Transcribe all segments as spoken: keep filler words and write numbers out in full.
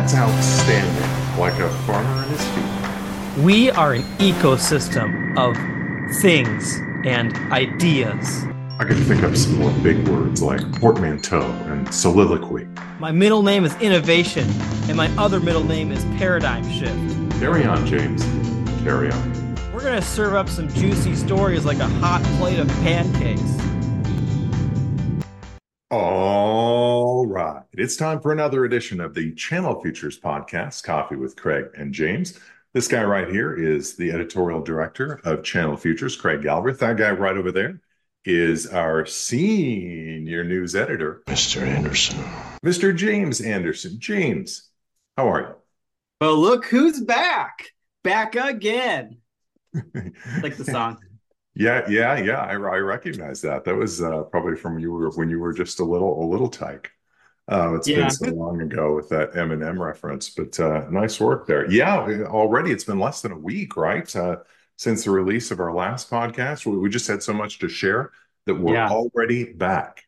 That's outstanding, like a farmer in his field. We are an ecosystem of things and ideas. I could think up some more big words like portmanteau and soliloquy. My middle name is innovation, and my other middle name is paradigm shift. Carry on, James. Carry on. We're going to serve up some juicy stories like a hot plate of pancakes. All right. It's time for another edition of the Channel Futures Podcast, Coffee with Craig and James. This guy right here is the editorial director of Channel Futures, Craig Galbraith. That guy right over there is our senior news editor, Mister Anderson. Mister James Anderson. James, how are you? Well, look who's back. Back again. Like the song. Yeah, yeah, yeah. I, I recognize that. That was uh, probably from you were when you were just a little a little tyke. Uh, it's yeah. been so long ago with that Eminem reference, but uh, nice work there. Yeah, already it's been less than a week, right? Uh, since the release of our last podcast. We, we just had so much to share that we're yeah. already back.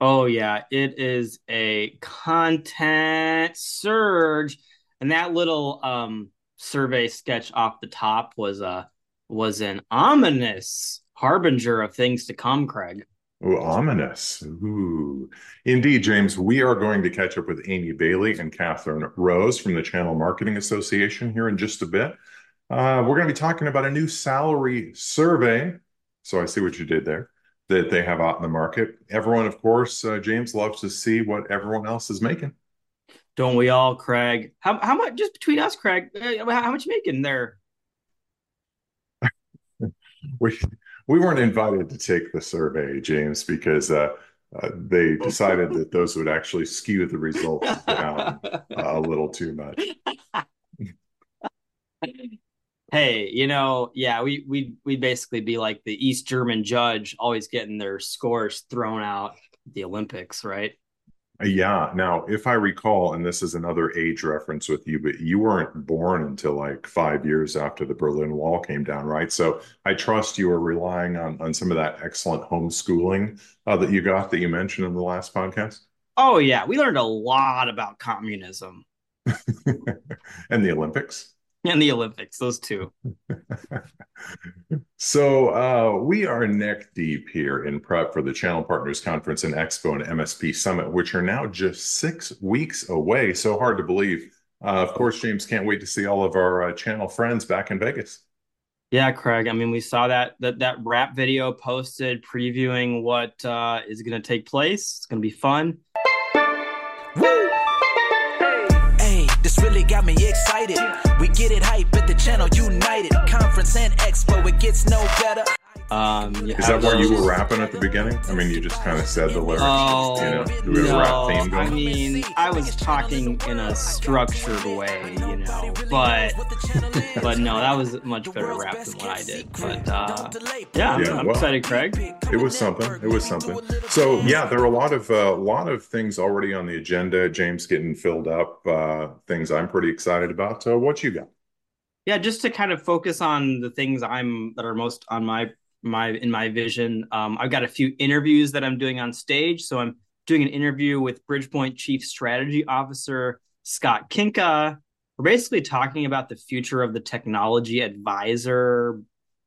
Oh, yeah. It is a content surge. And that little um, survey sketch off the top was uh, was an ominous harbinger of things to come, Craig. Oh, ominous. Ooh. Indeed, James, we are going to catch up with Amy Bailey and Kathryn Rose from the Channel Marketing Association here in just a bit. Uh, we're going to be talking about a new salary survey. So I see what you did there, that they have out in the market. Everyone, of course, uh, James loves to see what everyone else is making. Don't we all, Craig? How how much, just between us, Craig, how, how much you making there? we we weren't invited to take the survey, James, because uh, uh, they decided that those would actually skew the results down uh, a little too much. Hey, you know, yeah, we we we basically be like the East German judge, always getting their scores thrown out at the Olympics, right? Yeah. Now, if I recall, and this is another age reference with you, but you weren't born until like five years after the Berlin Wall came down, right? So I trust you are relying on on some of that excellent homeschooling uh, that you got that you mentioned in the last podcast. Oh yeah, we learned a lot about communism and the Olympics. And the Olympics, those two. So uh, we are neck deep here in prep for the Channel Partners Conference and Expo and M S P Summit, which are now just six weeks away. So hard to believe. Uh, of course, James, can't wait to see all of our uh, channel friends back in Vegas. Yeah, Craig. I mean, we saw that that, that rap video posted previewing what uh, is going to take place. It's going to be fun. Woo! This really got me excited. We get it hype at the Channel United Conference and Expo. It gets no better. Um, Is that where you were rapping at the beginning? I mean, you just kind of said the lyrics. Oh, you know, do we have no, a rap theme going? I mean, I was talking in a structured way, you know, but but no, that was much better rap than what I did. But uh, yeah, yeah, I'm well, excited, Craig. It was something. It was something. So yeah, there are a lot of a uh, lot of things already on the agenda. James getting filled up. Uh, things I'm pretty excited about. So what you got? Yeah, just to kind of focus on the things I'm that are most on my. my in my vision. Um, I've got a few interviews that I'm doing on stage. So I'm doing an interview with Bridgepoint Chief Strategy Officer Scott Kinka. We're basically talking about the future of the technology advisor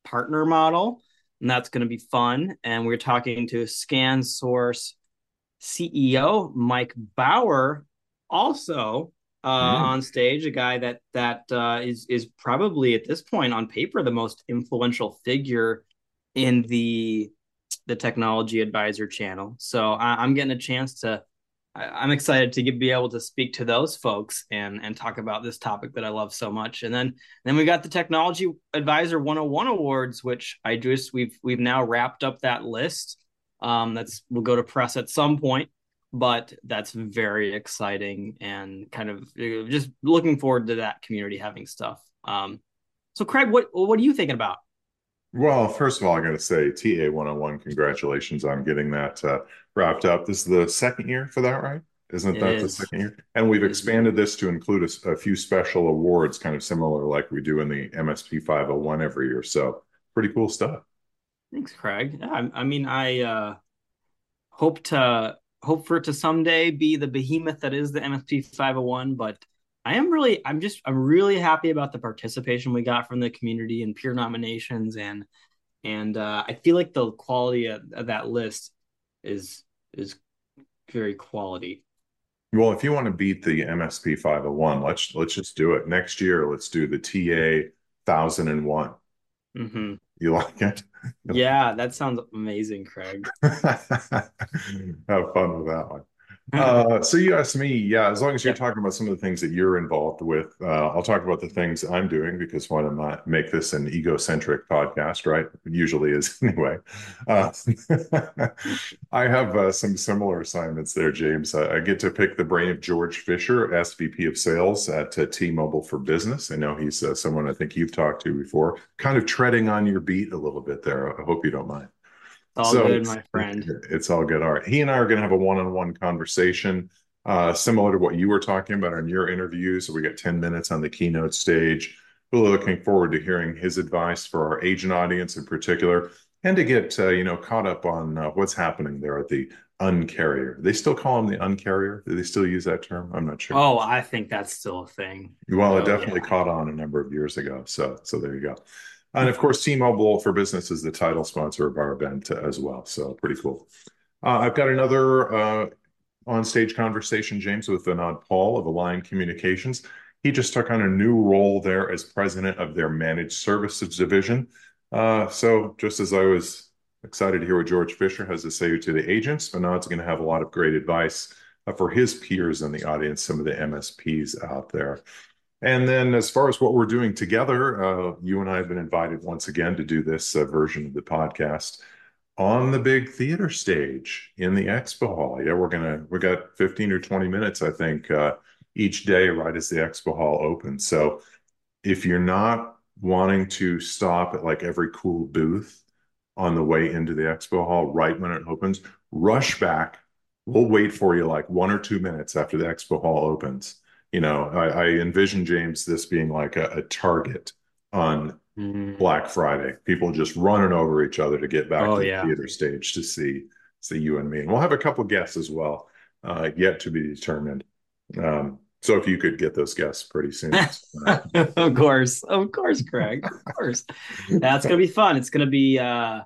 partner model. And that's going to be fun. And we're talking to ScanSource C E O Mike Bauer, also uh, mm. on stage, a guy that that uh, is is probably at this point on paper the most influential figure in the the technology advisor channel. So I, I'm getting a chance to, I, I'm excited to get, be able to speak to those folks and and talk about this topic that I love so much. And then then we got the Technology Advisor one oh one awards, which I just, we've we've now wrapped up that list. Um, that's, we'll go to press at some point, but that's very exciting and kind of just looking forward to that community having stuff. Um, so Craig, what what are you thinking about? Well, first of all, I got to say, T A one oh one, congratulations on getting that uh, wrapped up. This is the second year for that, right? Isn't it that is. the second year? And we've expanded this to include a, a few special awards, kind of similar like we do in the M S P five oh one every year. So pretty cool stuff. Thanks, Craig. Yeah, I, I mean, I uh, hope to hope for it to someday be the behemoth that is the M S P five oh one, but I am really, I'm just, I'm really happy about the participation we got from the community and peer nominations. And, and uh, I feel like the quality of, of that list is, is very quality. Well, if you want to beat the M S P five oh one, let's, let's just do it next year. Let's do the T A one thousand one. Mm-hmm. You like it? Yeah, that sounds amazing, Craig. Have fun with that one. Uh, so you asked me, yeah, as long as you're yeah. talking about some of the things that you're involved with, uh, I'll talk about the things I'm doing, because why not make this an egocentric podcast, right? It usually is anyway. Uh, I have uh, some similar assignments there, James. Uh, I get to pick the brain of George Fisher, S V P of Sales at uh, T-Mobile for Business. I know he's uh, someone I think you've talked to before, kind of treading on your beat a little bit there. I hope you don't mind. All so good, my friend. It's, it's all good. All right. He and I are going to have a one-on-one conversation, uh, similar to what you were talking about on your interview. So we got ten minutes on the keynote stage. Really looking forward to hearing his advice for our agent audience in particular, and to get uh, you know caught up on uh, what's happening there at the Uncarrier. They still call him the Uncarrier. Do they still use that term? I'm not sure. Oh, I think that's still a thing. Well, oh, it definitely yeah. caught on a number of years ago. So, so there you go. And of course, T-Mobile for Business is the title sponsor of our event as well. So pretty cool. Uh, I've got another uh, on-stage conversation, James, with Vinod Paul of Align Communications. He just took on a new role there as president of their managed services division. Uh, so just as I was excited to hear what George Fisher has to say to the agents, Vinod's going to have a lot of great advice uh, for his peers in the audience, some of the M S Ps out there. And then as far as what we're doing together, uh, you and I have been invited once again to do this uh, version of the podcast on the big theater stage in the expo hall. Yeah, we're going to, we got fifteen or twenty minutes, I think, uh, each day right as the expo hall opens. So if you're not wanting to stop at like every cool booth on the way into the expo hall right when it opens, rush back. We'll wait for you like one or two minutes after the expo hall opens. You know, I, I envision, James, this being like a, a Target on mm. Black Friday. People just running over each other to get back oh, to the yeah. theater stage to see see you and me. And we'll have a couple guests as well, uh, yet to be determined. Um, so if you could get those guests pretty soon. Of course. Of course, Craig. Of course. That's going to be fun. It's going to be uh,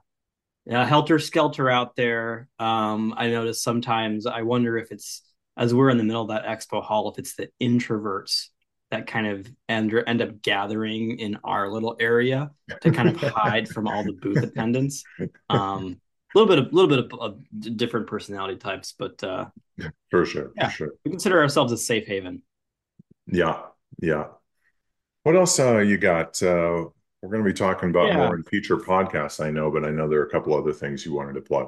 uh, helter-skelter out there. Um, I notice sometimes I wonder if it's, as we're in the middle of that expo hall, if it's the introverts that kind of end, end up gathering in our little area to kind of hide from all the booth attendants. Um, a little bit, a little bit of, of different personality types, but uh, yeah, for sure, yeah, for sure, we consider ourselves a safe haven. Yeah, yeah. What else uh, you got? Uh, we're going to be talking about yeah. more in future podcasts, I know, but I know there are a couple other things you wanted to plug.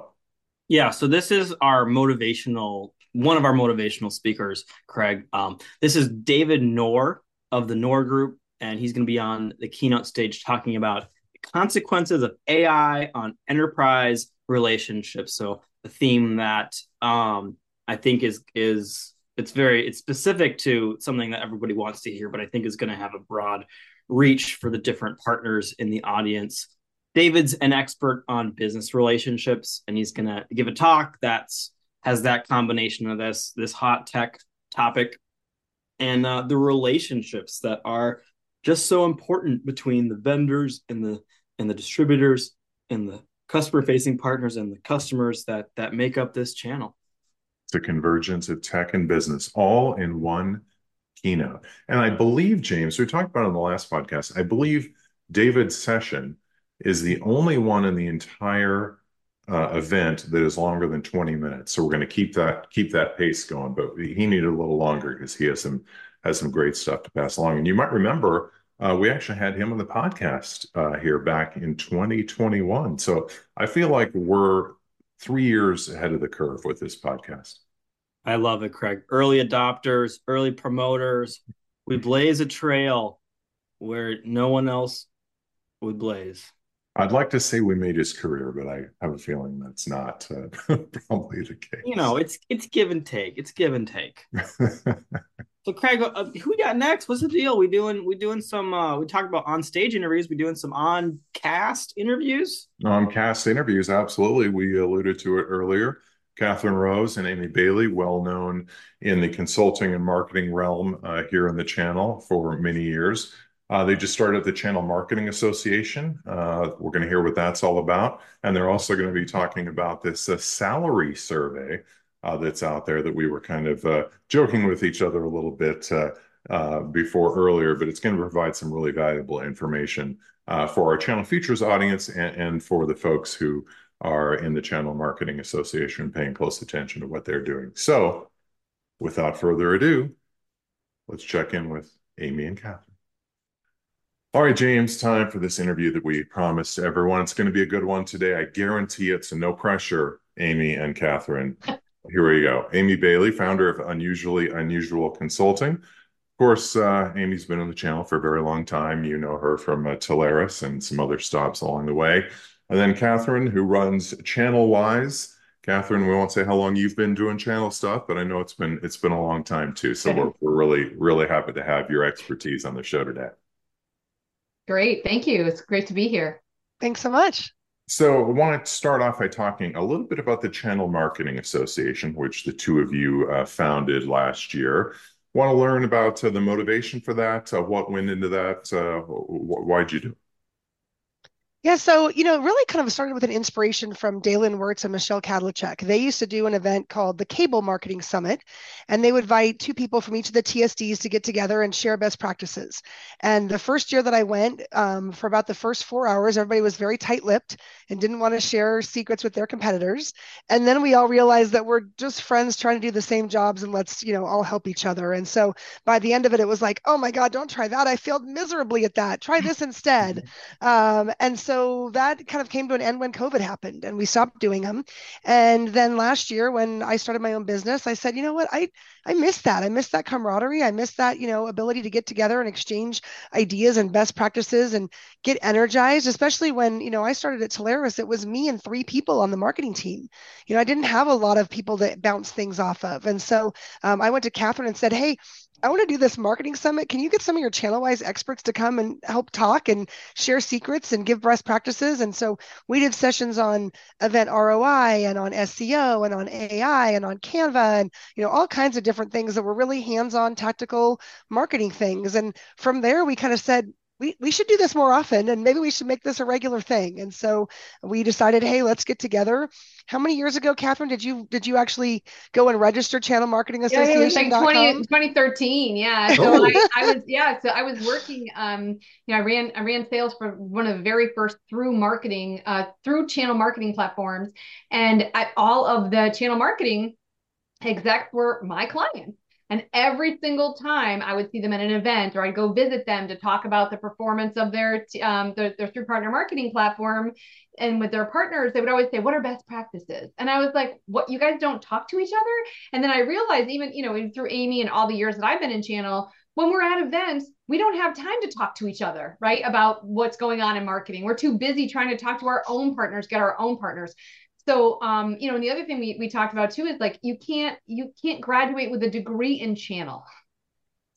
Yeah, so this is our motivational, one of our motivational speakers, Craig. Um, this is David Knorr of the Knorr Group, and he's going to be on the keynote stage talking about the consequences of A I on enterprise relationships. So a theme that um, I think is, is it's very, it's specific to something that everybody wants to hear, but I think is going to have a broad reach for the different partners in the audience. David's an expert on business relationships, and he's going to give a talk that's has that combination of this, this hot tech topic and uh, the relationships that are just so important between the vendors and the and the distributors and the customer-facing partners and the customers that that make up this channel. The convergence of tech and business all in one keynote. And I believe, James, we talked about it on the last podcast, I believe David's session is the only one in the entire Uh, event that is longer than twenty minutes, so we're going to keep that keep that pace going. But he needed a little longer because he has some has some great stuff to pass along. And you might remember uh, we actually had him on the podcast uh, here back in twenty twenty-one. So I feel like we're three years ahead of the curve with this podcast. I love it, Craig. Early adopters, early promoters. We blaze a trail where no one else would blaze. I'd like to say we made his career, but I have a feeling that's not uh, probably the case. You know, it's it's give and take. It's give and take. So, Craig, uh, who we got next? What's the deal? We doing we doing some? Uh, we talked about on stage interviews. We doing some on cast interviews. On cast interviews, absolutely. We alluded to it earlier. Kathryn Rose and Amy Bailey, well known in the consulting and marketing realm uh, here on the channel for many years. Uh, they just started the Channel Marketing Association. Uh, we're going to hear what that's all about. And they're also going to be talking about this uh, salary survey uh, that's out there that we were kind of uh, joking with each other a little bit uh, uh, before earlier, but it's going to provide some really valuable information uh, for our Channel Features audience and, and for the folks who are in the Channel Marketing Association paying close attention to what they're doing. So without further ado, let's check in with Amy and Kathryn. All right, James, time for this interview that we promised everyone. It's going to be a good one today. I guarantee it, so no pressure, Amy and Kathryn. Here we go. Amy Bailey, founder of Unusually Unusual Consulting. Of course, uh, Amy's been on the channel for a very long time. You know her from uh, Telarus and some other stops along the way. And then Kathryn, who runs Channel Wise. Kathryn, we won't say how long you've been doing channel stuff, but I know it's been it's been a long time too. So we're, we're really, really happy to have your expertise on the show today. Great. Thank you. It's great to be here. Thanks so much. So I want to start off by talking a little bit about the Channel Marketing Association, which the two of you uh, founded last year. Want to learn about uh, the motivation for that? Uh, what went into that? Uh, wh why'd you do it? Yeah, so, you know, really kind of started with an inspiration from Dalen Wirtz and Michelle Kadlicek. They used to do an event called the Cable Marketing Summit, and they would invite two people from each of the T S Ds to get together and share best practices. And the first year that I went, um, for about the first four hours, everybody was very tight-lipped and didn't want to share secrets with their competitors. And then we all realized that we're just friends trying to do the same jobs and let's, you know, all help each other. And so by the end of it, it was like, oh my God, don't try that. I failed miserably at that. Try this instead. Um, and so So that kind of came to an end when COVID happened and we stopped doing them. And then last year when I started my own business, I said, you know what, I, I missed that. I missed that camaraderie. I missed that, you know, ability to get together and exchange ideas and best practices and get energized, especially when, you know, I started at Telarus, it was me and three people on the marketing team. You know, I didn't have a lot of people to bounce things off of. And so um, I went to Kathryn and said, hey, I want to do this marketing summit. Can you get some of your Channel Wise experts to come and help talk and share secrets and give best practices? And so we did sessions on event R O I and on S E O and on A I and on Canva and, you know, all kinds of different things that were really hands-on tactical marketing things. And from there, we kind of said, We, we should do this more often, and maybe we should make this a regular thing. And so we decided, hey, let's get together. How many years ago, Kathryn, did you did you actually go and register Channel Marketing Association? Yeah, it was like twenty, twenty thirteen. Yeah. So I, I was yeah. So I was working. Um, you know, I ran I ran sales for one of the very first through marketing uh, through channel marketing platforms, and I, all of the channel marketing execs were my clients. And every single time I would see them at an event or I'd go visit them to talk about the performance of their, um, their, their through partner marketing platform. And with their partners, they would always say, what are best practices? And I was like, what, you guys don't talk to each other? And then I realized even, you know, through Amy and all the years that I've been in channel, when we're at events, we don't have time to talk to each other, right? About what's going on in marketing. We're too busy trying to talk to our own partners, get our own partners. So, um, you know, and the other thing we, we talked about too is like, you can't, you can't graduate with a degree in channel.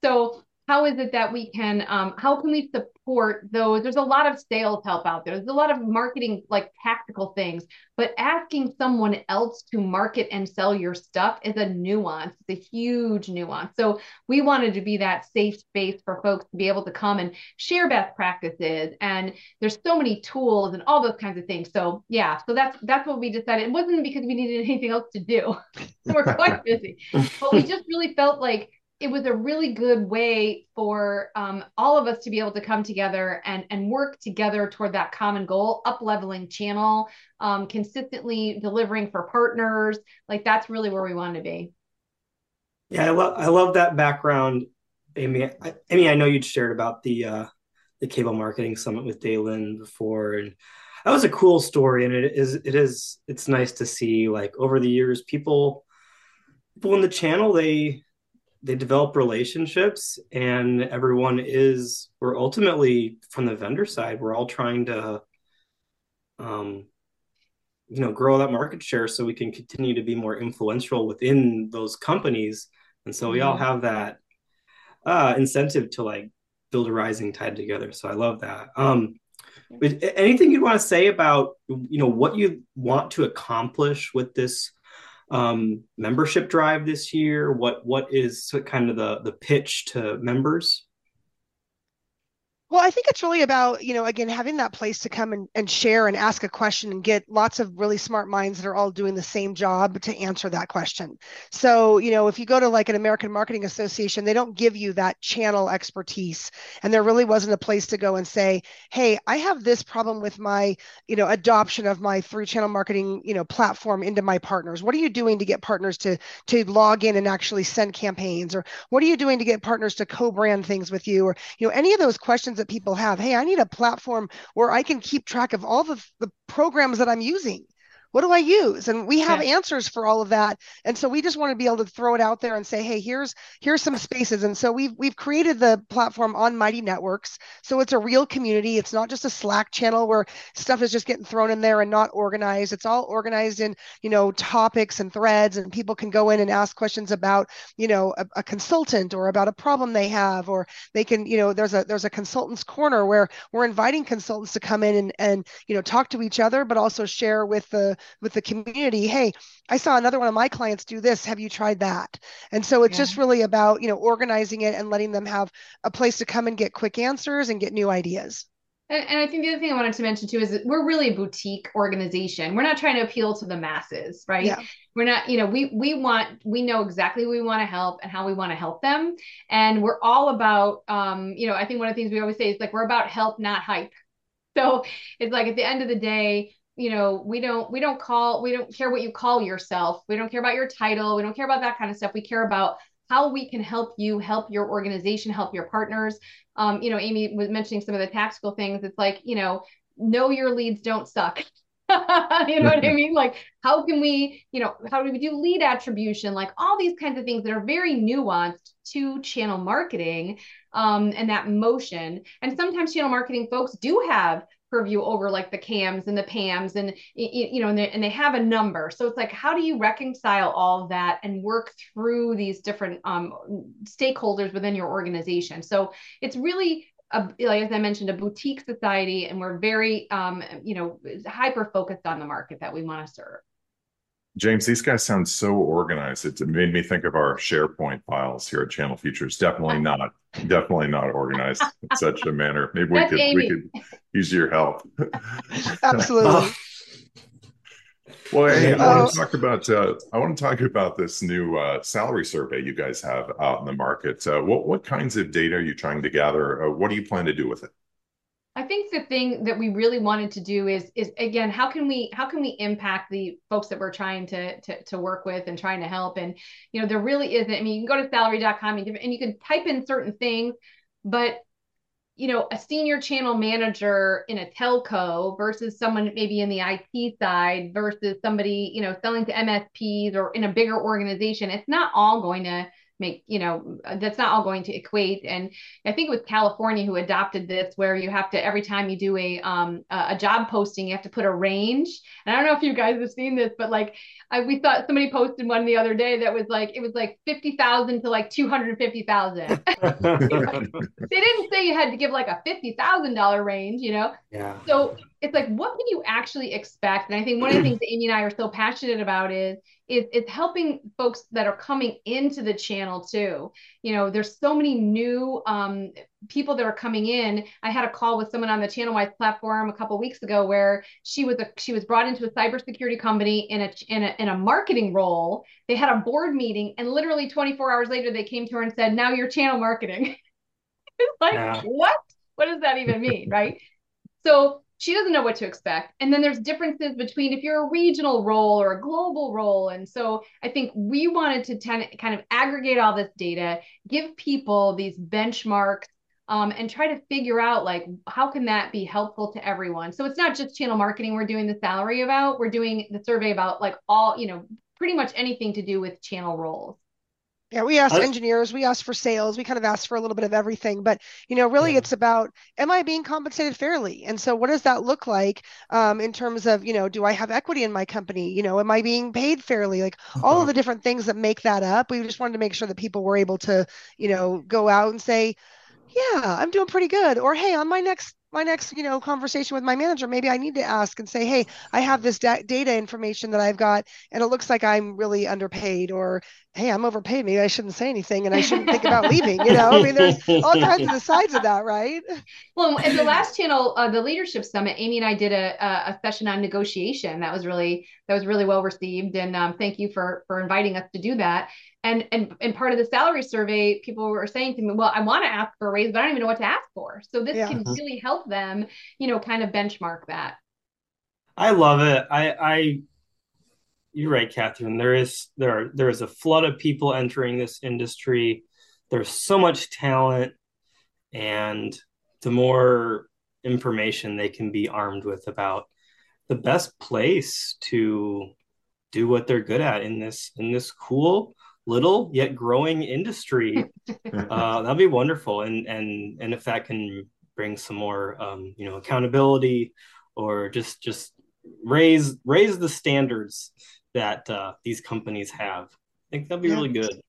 So how is it that we can, um, how can we support those? There's a lot of sales help out there. There's a lot of marketing, like tactical things, but asking someone else to market and sell your stuff is a nuance. It's a huge nuance. So we wanted to be that safe space for folks to be able to come and share best practices. And there's so many tools and all those kinds of things. So yeah, so that's, that's what we decided. It wasn't because we needed anything else to do. We're quite busy, but we just really felt like it was a really good way for um, all of us to be able to come together and, and work together toward that common goal, up-leveling channel, um, consistently delivering for partners. Like that's really where we want to be. Yeah, I love I love that background, Amy. I, I mean, I know you'd shared about the uh, the Cable Marketing Summit with Dalen before, and that was a cool story. And it is it is it's nice to see like over the years, people people in the channel they. They develop relationships, and everyone is, we're ultimately from the vendor side, we're all trying to, um, you know, grow that market share so we can continue to be more influential within those companies. And so we all have that uh, incentive to like build a rising tide together. So I love that. Um, but anything you want to say about, you know, what you want to accomplish with this um, membership drive this year? What What is kind of the, the pitch to members? Well, I think it's really about, you know, again, having that place to come and, and share and ask a question and get lots of really smart minds that are all doing the same job to answer that question. So, you know, if you go to like an American Marketing Association, they don't give you that channel expertise. And there really wasn't a place to go and say, hey, I have this problem with my, you know, adoption of my three channel marketing, you know, platform into my partners. What are you doing to get partners to, to log in and actually send campaigns? Or what are you doing to get partners to co-brand things with you? Or, you know, any of those questions that people have. Hey, I need a platform where I can keep track of all the, the programs that I'm using. What do I use? And we have yeah. answers for all of that. And so we just want to be able to throw it out there and say, hey, here's here's some spaces. And so we've we've created the platform on Mighty Networks. So it's a real community. It's not just a Slack channel where stuff is just getting thrown in there and not organized. It's all organized in, you know, topics and threads, and people can go in and ask questions about, you know, a, a consultant or about a problem they have, or they can, you know, there's a there's a consultant's corner where we're inviting consultants to come in and, and you know, talk to each other, but also share with the with the community, hey, I saw another one of my clients do this. Have you tried that? And so it's yeah. just really about, you know, organizing it and letting them have a place to come and get quick answers and get new ideas. And, and I think the other thing I wanted to mention too is that we're really a boutique organization. We're not trying to appeal to the masses, right? Yeah. We're not, you know, we we want, we know exactly what we want to help and how we want to help them. And we're all about, um, you know, I think one of the things we always say is like, we're about help, not hype. So it's like at the end of the day, you know, we don't, we don't call, we don't care what you call yourself. We don't care about your title. We don't care about that kind of stuff. We care about how we can help you, help your organization, help your partners. Um, you know, Amy was mentioning some of the tactical things. It's like, you know, know your leads don't suck. You know what I mean? Like, how can we, you know, how do we do lead attribution? Like all these kinds of things that are very nuanced to channel marketing um, and that motion. And sometimes channel marketing folks do have purview over like the C A Ms and the P A Ms and, you know, and they, and they have a number. So it's like, how do you reconcile all of that and work through these different um, stakeholders within your organization? So it's really, a, like as I mentioned, a boutique society, and we're very, um, you know, hyper-focused on the market that we want to serve. James, these guys sound so organized. It made me think of our SharePoint files here at Channel Futures. Definitely not, definitely not organized in such a manner. Maybe we That's could Amy. we could use your help. Absolutely. uh, well, hey, I want to talk about uh, I want to talk about this new uh, salary survey you guys have out in the market. Uh, what what kinds of data are you trying to gather? Uh, what do you plan to do with it? I think the thing that we really wanted to do is, is again, how can we, how can we impact the folks that we're trying to, to, to work with and trying to help? And, you know, there really isn't, I mean, you can go to salary dot com and, and you can type in certain things, but, you know, a senior channel manager in a telco versus someone maybe in the I T side versus somebody, you know, selling to M S Ps or in a bigger organization, it's not all going to make, you know, that's not all going to equate. And I think with California, who adopted this, where you have to, every time you do a, um, a job posting, you have to put a range. And I don't know if you guys have seen this, but like, I, we thought somebody posted one the other day that was like, it was like fifty thousand to like two hundred fifty thousand. They didn't say you had to give like a fifty thousand dollars range, you know? Yeah. So it's like, what can you actually expect? And I think one of the things that Amy and I are so passionate about is, is, is helping folks that are coming into the channel too. You know, there's so many new um, people that are coming in. I had a call with someone on the Channel Wise platform a couple of weeks ago where she was a, she was brought into a cybersecurity company in a, in a in a marketing role. They had a board meeting, and literally twenty-four hours later, they came to her and said, "Now you're channel marketing." It's like, yeah. what? What does that even mean, right? So she doesn't know what to expect. And then there's differences between if you're a regional role or a global role. And so I think we wanted to ten- kind of aggregate all this data, give people these benchmarks, um, and try to figure out like, how can that be helpful to everyone? So it's not just channel marketing we're doing the salary about, we're doing the survey about like all, you know, pretty much anything to do with channel roles. Yeah, we asked engineers, we asked for sales, we kind of asked for a little bit of everything. But, you know, really yeah. it's about, am I being compensated fairly? And so what does that look like um, in terms of, you know, do I have equity in my company? You know, am I being paid fairly? Like uh-huh. all of the different things that make that up. We just wanted to make sure that people were able to, you know, go out and say, yeah, I'm doing pretty good. Or, hey, on my next my next, you know, conversation with my manager, maybe I need to ask and say, hey, I have this da- data information that I've got, and it looks like I'm really underpaid, or, hey, I'm overpaid. Maybe I shouldn't say anything and I shouldn't think about leaving. You know, I mean, there's all kinds of the sides of that, right? Well, at the last channel, uh, the Leadership Summit, Amy and I did a, a session on negotiation. That was really, that was really well received. And um, thank you for, for inviting us to do that. And, and and part of the salary survey, people were saying to me, well, I want to ask for a raise, but I don't even know what to ask for. So this yeah. can really help them, you know, kind of benchmark that. I love it. I, I you're right, Kathryn. There is there are, there is a flood of people entering this industry. There's so much talent, and the more information they can be armed with about the best place to do what they're good at in this in this cool little yet growing industry, uh, that'd be wonderful. And, and, and if that can bring some more, um, you know, accountability, or just, just raise, raise the standards that uh, these companies have, I think that'd be yeah. really good.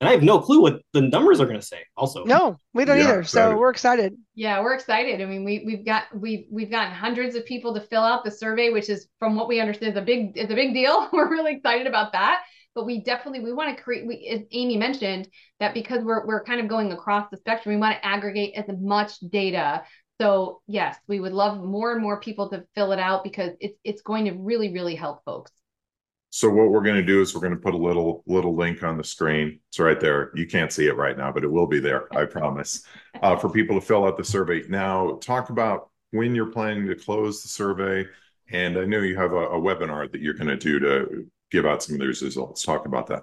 And I have no clue what the numbers are going to say also. No, we don't yeah, either. So we're excited. Yeah, we're excited. I mean, we, we've got, we've, we've gotten hundreds of people to fill out the survey, which is, from what we understand, is a big, it's a big deal. We're really excited about that. But we definitely, we want to create, we, as Amy mentioned, that because we're we're kind of going across the spectrum, we want to aggregate as much data. So yes, we would love more and more people to fill it out, because it's it's going to really, really help folks. So what we're going to do is we're going to put a little little link on the screen. It's right there. You can't see it right now, but it will be there, I promise, uh, for people to fill out the survey. Now, talk about when you're planning to close the survey. And I know you have a, a webinar that you're going to do to give out some of those results. Talk about that.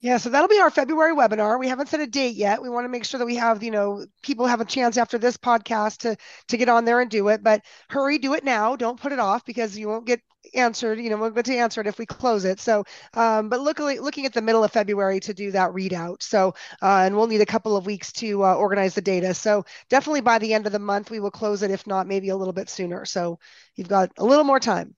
Yeah, so that'll be our February webinar. We haven't set a date yet. We want to make sure that we have, you know, people have a chance after this podcast to to get on there and do it. But hurry, do it now. Don't put it off, because you won't get answered, you know, we'll get to answer it if we close it. So, um, but luckily, looking at the middle of February to do that readout. So, uh, and we'll need a couple of weeks to uh, organize the data. So definitely by the end of the month, we will close it, if not maybe a little bit sooner. So you've got a little more time.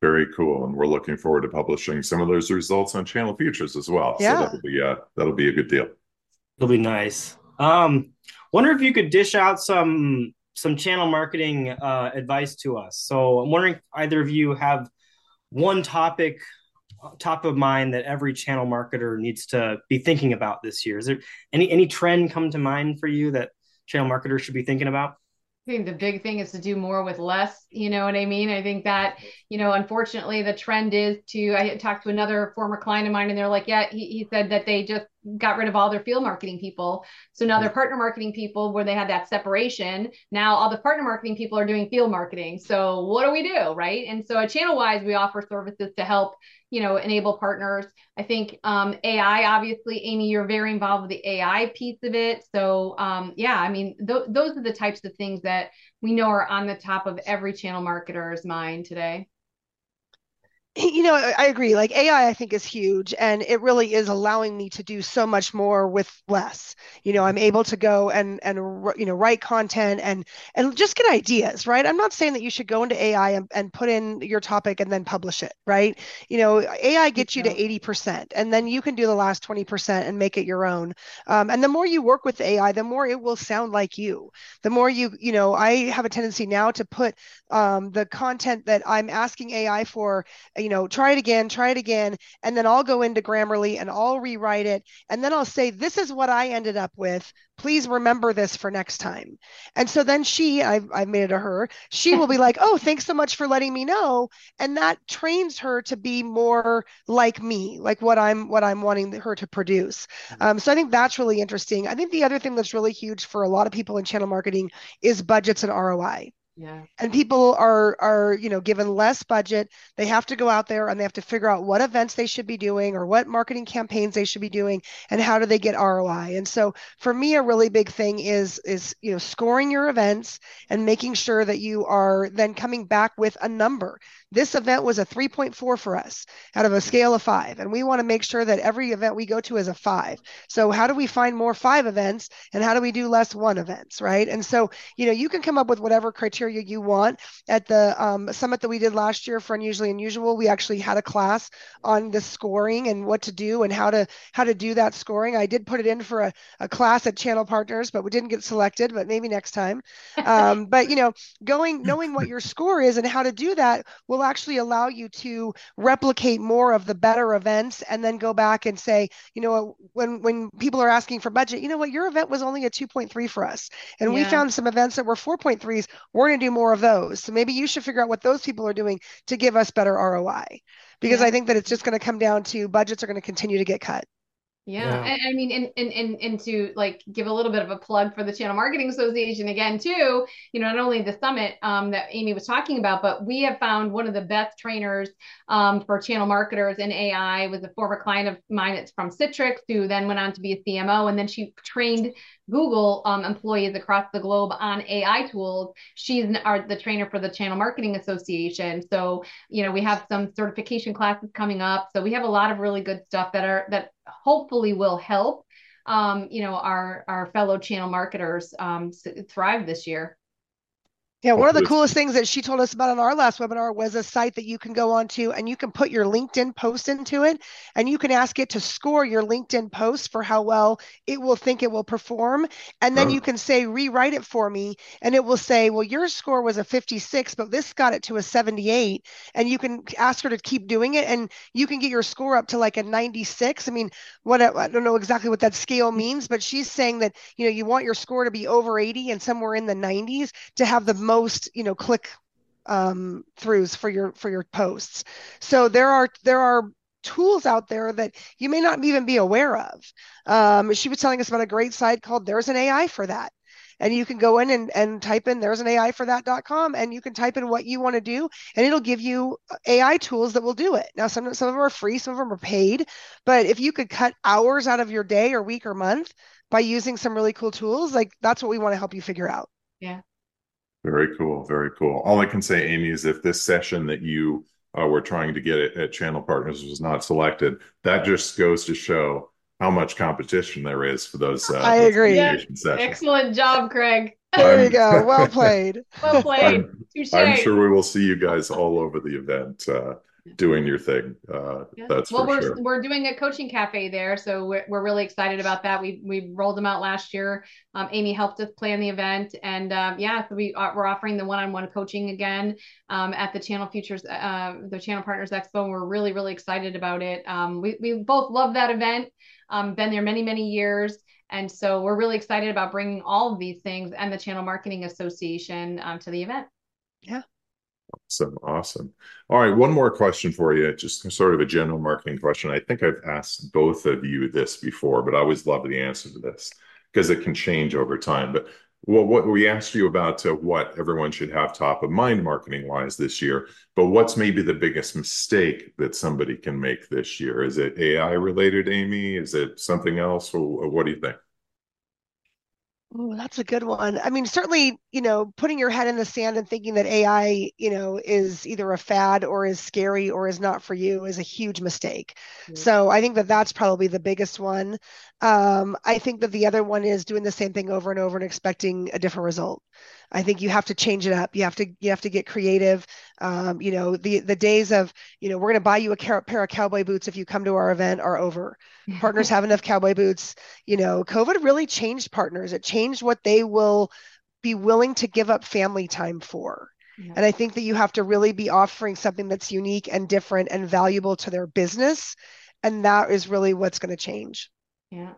Very cool. And we're looking forward to publishing some of those results on Channel Futures as well. Yeah. So that'll be, uh, that'll be a good deal. It'll be nice. Um, wonder if you could dish out some some channel marketing uh, advice to us. So I'm wondering if either of you have one topic top of mind that every channel marketer needs to be thinking about this year. Is there any any trend come to mind for you that channel marketers should be thinking about? I think the big thing is to do more with less, you know what I mean? I think that, you know, unfortunately the trend is to, I talked to another former client of mine, and they're like, yeah, he, he said that they just got rid of all their field marketing people. So now they're partner marketing people, where they had that separation. Now all the partner marketing people are doing field marketing. So what do we do, right? And so at Channel Wise, we offer services to help, you know, enable partners. I think um, A I, obviously, Amy, you're very involved with the A I piece of it. So um, yeah, I mean, th- those are the types of things that we know are on the top of every channel marketer's mind today. You know, I agree. Like A I, I think, is huge, and it really is allowing me to do so much more with less. You know, I'm able to go and, and you know, write content and and just get ideas, right? I'm not saying that you should go into A I and, and put in your topic and then publish it, right? You know, A I gets you to eighty percent, and then you can do the last twenty percent and make it your own. Um, and the more you work with A I, the more it will sound like you. The more you, you know, I have a tendency now to put um, the content that I'm asking A I for, you know, try it again, try it again. And then I'll go into Grammarly and I'll rewrite it. And then I'll say, this is what I ended up with. Please remember this for next time. And so then she, I've, I've made it to her, she will be like, oh, thanks so much for letting me know. And that trains her to be more like me, like what I'm, what I'm wanting her to produce. Um, so I think that's really interesting. I think the other thing that's really huge for a lot of people in channel marketing is budgets and R O I. Yeah. And people are, are, you know, given less budget. They have to go out there and they have to figure out what events they should be doing, or what marketing campaigns they should be doing, and how do they get R O I. And so for me, a really big thing is, is, you know, scoring your events and making sure that you are then coming back with a number. This event was a three point four for us out of a scale of five. And we want to make sure that every event we go to is a five. So how do we find more five events, and how do we do less one events, right? And so, you know, you can come up with whatever criteria area you want. At the um, summit that we did last year for Unusually Unusual, we actually had a class on the scoring and what to do and how to how to do that scoring. I did put it in for a, a class at Channel Partners, but we didn't get selected, but maybe next time. Um, but, you know, going knowing what your score is and how to do that will actually allow you to replicate more of the better events and then go back and say, you know, when, when people are asking for budget, you know what, your event was only a two point three for us. And yeah. we found some events that were four point threes. We're going to do more of those. So maybe you should figure out what those people are doing to give us better R O I. Because yeah. I think that it's just going to come down to budgets are going to continue to get cut. Yeah. yeah. I, I mean, and, and, and, and to like give a little bit of a plug for the Channel Marketing Association again, too, you know, not only the summit um, that Amy was talking about, but we have found one of the best trainers um, for channel marketers in A I was a former client of mine. It's from Citrix, who then went on to be a C M O. And then she trained Google um, employees across the globe on A I tools. She's our, the trainer for the Channel Marketing Association. So, you know, we have some certification classes coming up. So we have a lot of really good stuff that are that hopefully will help, um, you know, our, our fellow channel marketers um, thrive this year. Yeah, one of the coolest things that she told us about on our last webinar was a site that you can go on to and you can put your LinkedIn post into it and you can ask it to score your LinkedIn post for how well it will think it will perform. And then oh. you can say, rewrite it for me. And it will say, well, your score was a fifty-six, but this got it to a seventy-eight. And you can ask her to keep doing it and you can get your score up to like a ninety-six. I mean, what I don't know exactly what that scale means, but she's saying that, you know, you want your score to be over eighty and somewhere in the nineties to have the most most, you know, click um, throughs for your for your posts. So there are there are tools out there that you may not even be aware of. Um, she was telling us about a great site called There's an A I for That. And you can go in and, and type in there's an A I for that dot com and you can type in what you want to do and it'll give you A I tools that will do it. Now, some, some of them are free, some of them are paid, but if you could cut hours out of your day or week or month by using some really cool tools, like that's what we want to help you figure out. Yeah. Very cool. Very cool. All I can say, Amy, is if this session that you uh, were trying to get at, at Channel Partners was not selected, that just goes to show how much competition there is for those. Uh, I those agree. Yeah. Excellent job, Craig. There I'm, you go. Well played. Well played. I'm, I'm sure we will see you guys all over the event uh, doing your thing. Uh, yeah. That's well, for we're sure. we're doing a coaching cafe there, so we're we're really excited about that. We we rolled them out last year. Um, Amy helped us plan the event, and um, yeah, so we are, we're offering the one-on-one coaching again um, at the Channel Futures, uh, the Channel Partners Expo. And we're really really excited about it. Um, we we both love that event. Um, been there many many years. And so we're really excited about bringing all of these things and the Channel Marketing Association um, to the event. Yeah. Awesome. Awesome. All right. One more question for you. Just sort of a general marketing question. I think I've asked both of you this before, but I always love the answer to this because it can change over time. But what, what we asked you about uh, what everyone should have top of mind marketing wise this year, but what's maybe the biggest mistake that somebody can make this year? Is it A I related, Amy? Is it something else? Or, or what do you think? Oh, that's a good one. I mean, certainly, you know, putting your head in the sand and thinking that A I, you know, is either a fad or is scary or is not for you is a huge mistake. Mm-hmm. So I think that that's probably the biggest one. Um, I think that the other one is doing the same thing over and over and expecting a different result. I think you have to change it up. You have to you have to get creative. Um, you know, the the days of, you know, we're going to buy you a pair of cowboy boots if you come to our event are over. Partners have enough cowboy boots. You know, COVID really changed partners. It changed what they will be willing to give up family time for. Yeah. And I think that you have to really be offering something that's unique and different and valuable to their business. And that is really what's going to change. Yeah.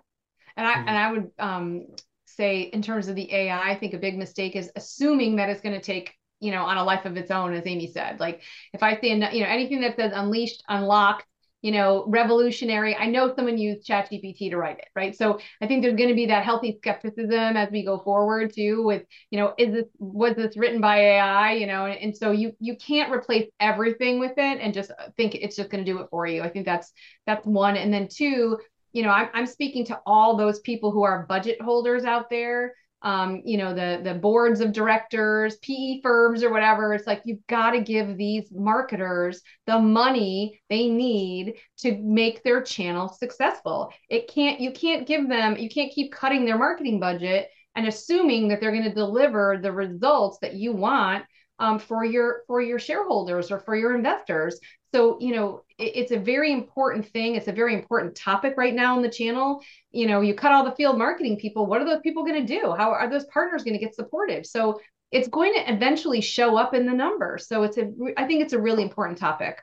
And I, mm-hmm. and I would um, say in terms of the A I, I think a big mistake is assuming that it's going to take, you know, on a life of its own, as Amy said. Like if I say, you know, anything that says unleashed, unlocked, you know, revolutionary. I know someone used ChatGPT to write it, right? So I think there's going to be that healthy skepticism as we go forward too with, you know, is this, was this written by A I, you know? And, and so you you can't replace everything with it and just think it's just going to do it for you. I think that's, that's one. And then two, you know, I'm, I'm speaking to all those people who are budget holders out there. Um, you know, the, the boards of directors, P E firms or whatever, it's like, you've got to give these marketers the money they need to make their channel successful. It can't, you can't give them, you can't keep cutting their marketing budget and assuming that they're going to deliver the results that you want um, for your for your shareholders or for your investors. So, you know, it, it's a very important thing. It's a very important topic right now in the channel. You know, you cut all the field marketing people. What are those people going to do? How are those partners going to get supported? So it's going to eventually show up in the numbers. So it's a, I think it's a really important topic.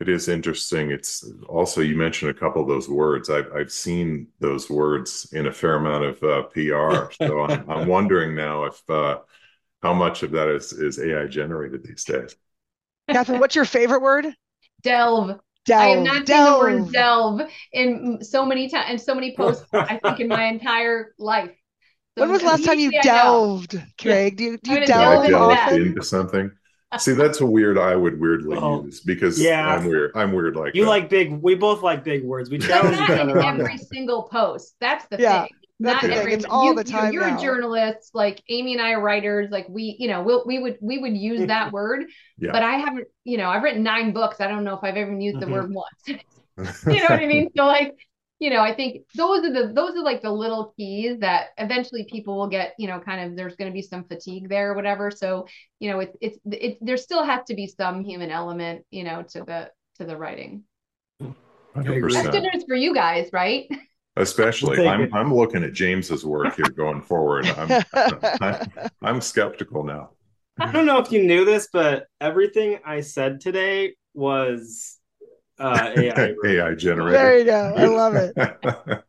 It is interesting. It's also, you mentioned a couple of those words. I've, I've seen those words in a fair amount of uh, P R. So I'm, I'm wondering now if uh, how much of that is, is A I generated these days. Kathryn, what's your favorite word? Delve. Delve. I have not seen the word delve in so many times and so many posts, I think, in my entire life. So when was the last time you delved, Craig? Do you, do you delve, delve into something? See, that's a weird I would weirdly oh, use because yeah. I'm weird. I'm weird like you that. Like big. We both like big words. We challenge each other. Not in every single post. That's the yeah, thing. That's not the every. Thing. It's all you, the time. You, you're now. Journalists, like Amy and I are writers. Like we, you know, we'll, we would we would use that word. Yeah. But I haven't. You know, I've written nine books. I don't know if I've ever used the mm-hmm. word once. You know what I mean? So like, you know, I think those are the those are like the little keys that eventually people will get, you know, kind of there's going to be some fatigue there or whatever. So, you know, it's it's it, there still has to be some human element, you know, to the to the writing. one hundred percent. That's good news for you guys, right? Especially I'm I'm looking at James's work here going forward. I'm, I'm I'm skeptical now. I don't know if you knew this, but everything I said today was Uh, A I. A I generator. There you go. I love it.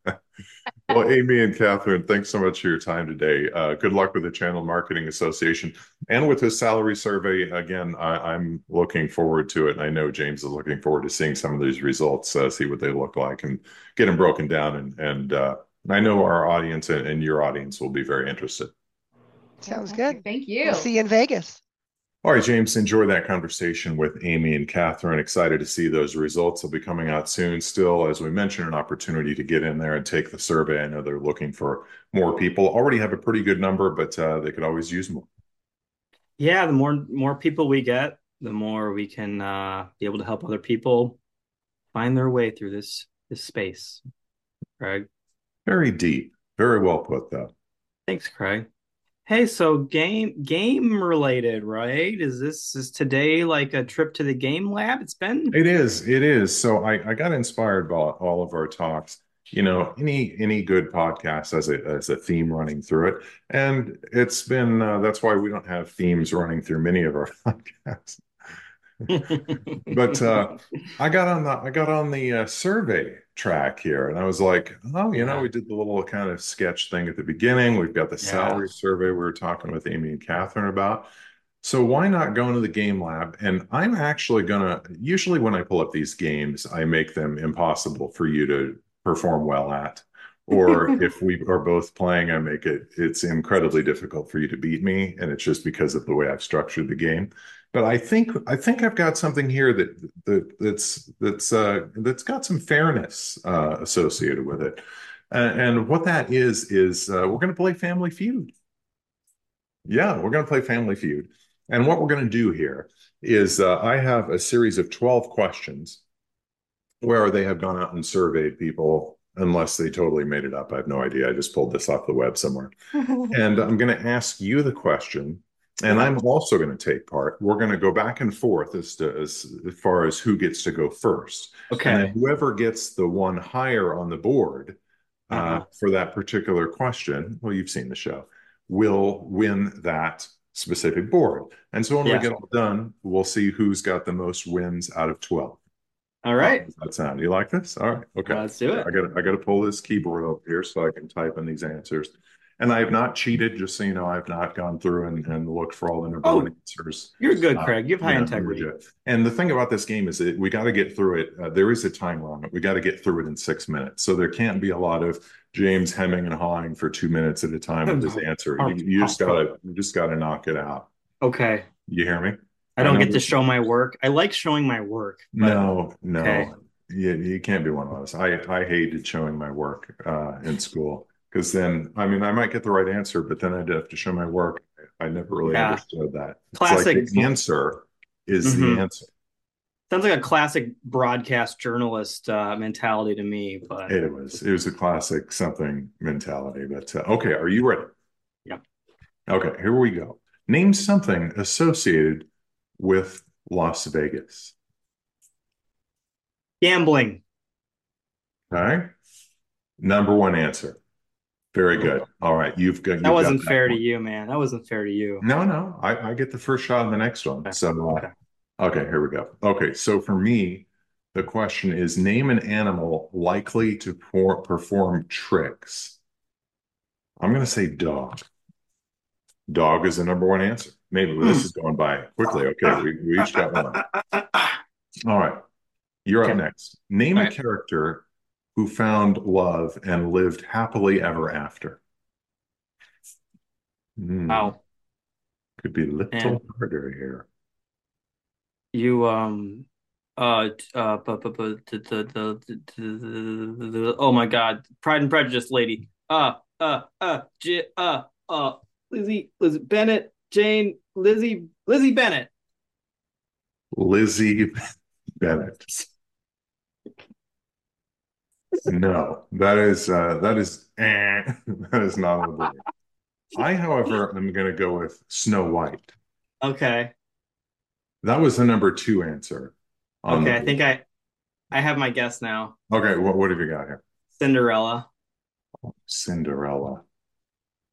Well, Amy and Kathryn, thanks so much for your time today. Uh, good luck with the Channel Marketing Association and with this salary survey. Again, I, I'm looking forward to it. And I know James is looking forward to seeing some of these results, uh, see what they look like and get them broken down. And, and uh, I know our audience and, and your audience will be very interested. Sounds good. Thank you. We'll see you in Vegas. All right, James, enjoy that conversation with Amy and Kathryn. Excited to see those results. They'll be coming out soon. Still, as we mentioned, an opportunity to get in there and take the survey. I know they're looking for more people. Already have a pretty good number, but uh, they could always use more. Yeah, the more more people we get, the more we can uh, be able to help other people find their way through this, this space. Craig? Very deep. Very well put, though. Thanks, Craig. Hey, so game game related, right? Is this is today like a trip to the game lab? It's been it is, it is. So I, I got inspired by all of our talks. You know, any any good podcast has a as a theme running through it, and it's been uh, that's why we don't have themes running through many of our podcasts. But uh, I got on the I got on the uh, survey track here, and I was like, oh, you yeah. know, we did the little kind of sketch thing at the beginning. We've got the yeah. salary survey we were talking with Amy and Kathryn about. So why not go into the game lab? And I'm actually gonna. Usually, when I pull up these games, I make them impossible for you to perform well at. Or if we are both playing, I make it. It's incredibly difficult for you to beat me, and it's just because of the way I've structured the game. But I think I think I've got something here that, that that's that's uh, that's got some fairness uh, associated with it, uh, and what that is is uh, we're going to play Family Feud. Yeah, we're going to play Family Feud, and what we're going to do here is uh, I have a series of twelve questions where they have gone out and surveyed people, unless they totally made it up. I have no idea. I just pulled this off the web somewhere, and I'm going to ask you the question. And I'm also going to take part. We're going to go back and forth as to as, as far as who gets to go first. Okay. And whoever gets the one higher on the board uh, uh-huh. for that particular question, well, you've seen the show, will win that specific board. And so when yeah. we get all done, we'll see who's got the most wins out of twelve. All right. How does that sound? Do you like this? All right. Okay. Let's do it. I got I got to pull this keyboard up here so I can type in these answers. And I have not cheated, just so you know, I've not gone through and, and looked for all the number oh, one answers. You're good, uh, Craig. You have high you know, integrity. And the thing about this game is that we got to get through it. Uh, there is a time limit. We got to get through it in six minutes. So there can't be a lot of James hemming and hawing for two minutes at a time with his answer. You, you just gotta, you just got to knock it out. Okay. You hear me? I don't I get to show my work. I like showing my work. But... No, no. Okay. You, you can't be one of us. I, I hated showing my work uh, in school. Because then, I mean, I might get the right answer, but then I'd have to show my work. I never really yeah. understood that. Classic. It's like the answer is mm-hmm. the answer. Sounds like a classic broadcast journalist uh, mentality to me. But it was it was a classic something mentality. But uh, okay, are you ready? Yeah. Okay, here we go. Name something associated with Las Vegas. Gambling. Okay. Number one answer. Very good. All right, you've got. You've that wasn't got that fair one. to you, man. That wasn't fair to you. No, no, I, I get the first shot on the next one. Okay. So. Uh, okay. Okay, here we go. Okay, so for me, the question is, name an animal likely to por- perform tricks. I'm going to say dog. Dog is the number one answer. Maybe this is going by quickly. Okay, we, we each got one. All right, you're okay. Up next. Name right. a character who found love and lived happily ever after. Mm. Wow. Could be a little and- harder here. You um uh uh oh my God, Pride and Prejudice lady uh uh uh J- uh uh Lizzie Lizzie Bennett Jane Lizzie Lizzie Bennett Lizzie Bennett. No, that is uh, that is eh, that is not a word. I, however, am going to go with Snow White. Okay. That was the number two answer. Okay, I think I I have my guess now. Okay, what what have you got here? Cinderella. Oh, Cinderella.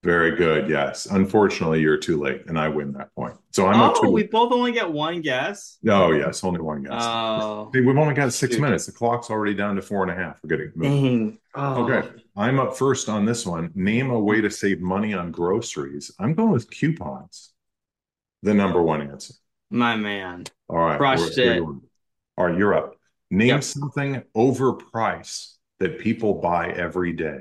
Very good, yes. Unfortunately, you're too late, and I win that point. So I'm Oh, we both only get one guess? Oh, yes, only one guess. Oh. See, we've only got six Dude. minutes. The clock's already down to four and a half. We're getting moving. Oh. Okay, I'm up first on this one. Name a way to save money on groceries. I'm going with coupons. The number one answer. My man. All right. Crushed it. All right, you're up. Name yep. something overpriced that people buy every day.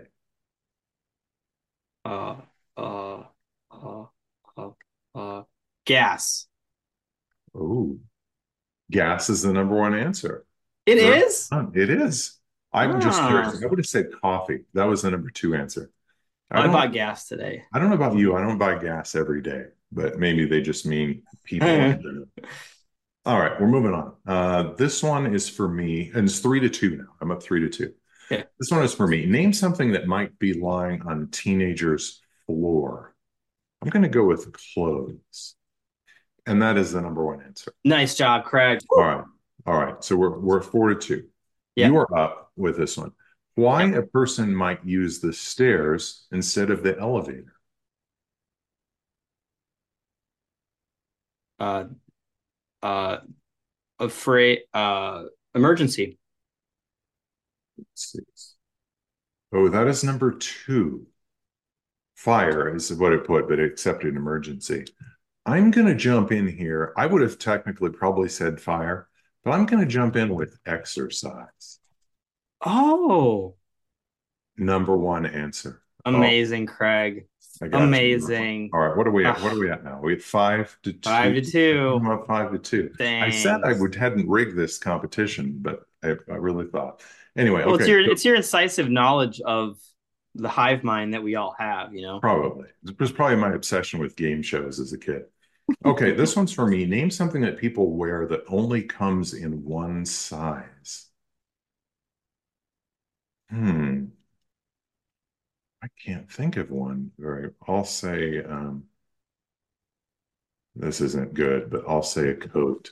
Uh, uh, uh, uh, uh, gas. Oh, gas is the number one answer. It Very is? Fun. It is. I'm ah. just curious. I would have said coffee. That was the number two answer. I, I bought gas today. I don't know about you. I don't buy gas every day, but maybe they just mean people. All right, we're moving on. Uh, this one is for me, and it's three to two now. I'm up three to two. Yeah. This one is for me. Name something that might be lying on a teenager's floor. I'm going to go with clothes, and that is the number one answer. Nice job, Craig. All right, all right. So we're we're four to two. Yeah. You are up with this one. Why yeah. a person might use the stairs instead of the elevator. Uh, uh, afraid, uh, emergency. Let's see. Oh, that is number two. Fire is what it put, but it accepted emergency. I'm going to jump in here. I would have technically probably said fire, but I'm going to jump in with exercise. Oh. Number one answer. Amazing, oh. Craig. Amazing. All right, what are we at? What are we at now? We're at five to two. Five to two. I'm up five to two. Thanks. I said I would hadn't rigged this competition, but I, I really thought. Anyway, well, okay. It's your it's your incisive knowledge of the hive mind that we all have, you know. Probably. It was probably my obsession with game shows as a kid. Okay, this one's for me. Name something that people wear that only comes in one size. Hmm. I can't think of one. Very. I'll say um, this isn't good, but I'll say a coat.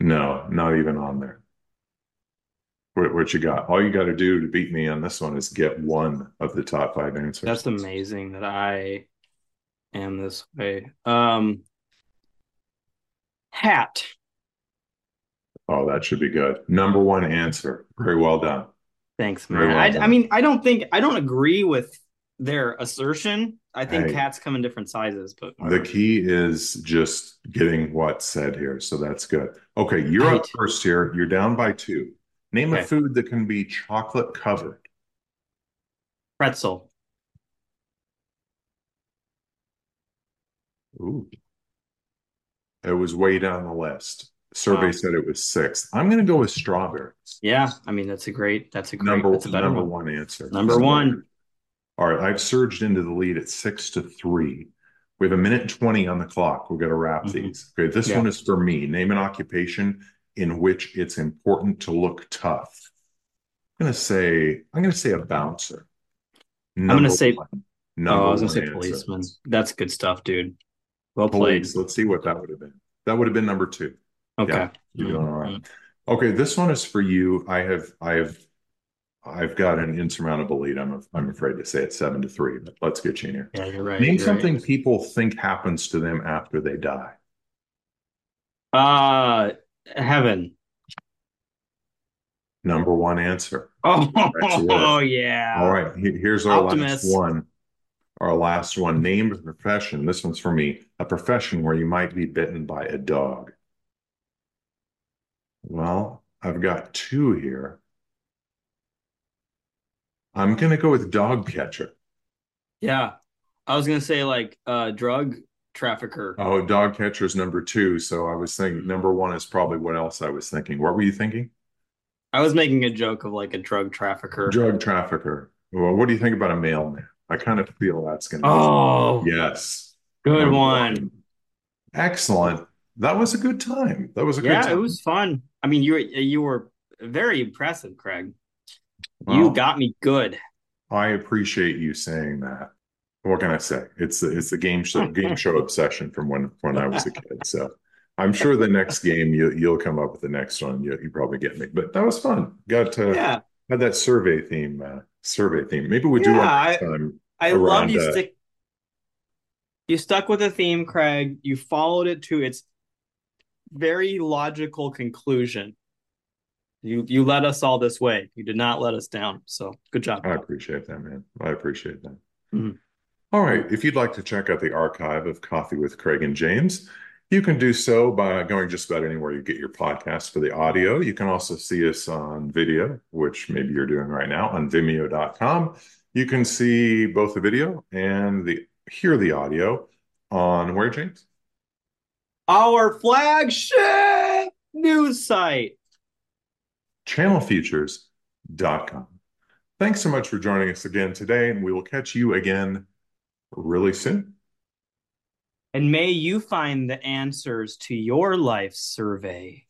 No, not even on there. What, what you got? All you got to do to beat me on this one is get one of the top five answers. That's amazing that I am this way. Um, hat. Oh, that should be good. Number one answer. Very well done. Thanks, man. I, I mean, I don't think I don't agree with their assertion. I think hey, cats come in different sizes, but the key is just getting what's said here. So that's good. Okay, you're right. Up first here. You're down by two. Name okay. a food that can be chocolate covered. Pretzel. Ooh, it was way down the list. Survey wow. said it was sixth. I'm going to go with strawberries. Yeah, I mean that's a great that's a great number, that's a better number one. one answer. Number one. All right, I've surged into the lead at six to three. We have a minute and twenty on the clock. We're going to wrap mm-hmm. these. Okay, this yeah. one is for me. Name an occupation in which it's important to look tough. I'm going to say, I'm going to say a bouncer. Number I'm going to say, no, oh, I was going to say answer. Policeman. That's good stuff, dude. Well Police. played. Let's see what that would have been. That would have been number two. Okay. Yeah, you're doing all right. Okay. This one is for you. I have, I have, I've got an insurmountable lead. I'm, I'm afraid to say it's seven to three, but let's get you in here. Yeah, you're right. Name you're something right. people think happens to them after they die. Uh, heaven. Number one answer. Oh, oh yeah. All right. Here's our Optimist. last one. Our last one. Name a profession. This one's for me. A profession where you might be bitten by a dog. Well, I've got two here. I'm going to go with dog catcher. Yeah. I was going to say like uh, drug trafficker. Oh, dog catcher is number two. So I was thinking number one is probably what else I was thinking. What were you thinking? I was making a joke of like a drug trafficker. Drug trafficker. Well, what do you think about a mailman? I kind of feel that's going to be. Oh, yes. Good number one. one. Excellent. That was a good time. That was a yeah, good time. Yeah, it was fun. I mean, you were, you were very impressive, Craig. Well, you got me good. I appreciate you saying that. What can I say? It's the, it's the game show game show obsession from when, when I was a kid. So I'm sure the next game you, you'll come up with the next one. You, you probably get me. But that was fun. Got to yeah. had that survey theme. Uh, survey theme. Maybe we yeah, do one next I, time. I around, love you. Uh, stick, you stuck with the theme, Craig. You followed it to its very logical conclusion. You you led us all this way. You did not let us down. So good job. I appreciate that, man. I appreciate that. Mm-hmm. All right. If you'd like to check out the archive of Coffee with Craig and James, you can do so by going just about anywhere you get your podcast for the audio. You can also see us on video, which maybe you're doing right now on Vimeo dot com. You can see both the video and the hear the audio on where, James? Our flagship news site. channel futures dot com. Thanks so much for joining us again today, and we will catch you again really soon. And may you find the answers to your life survey.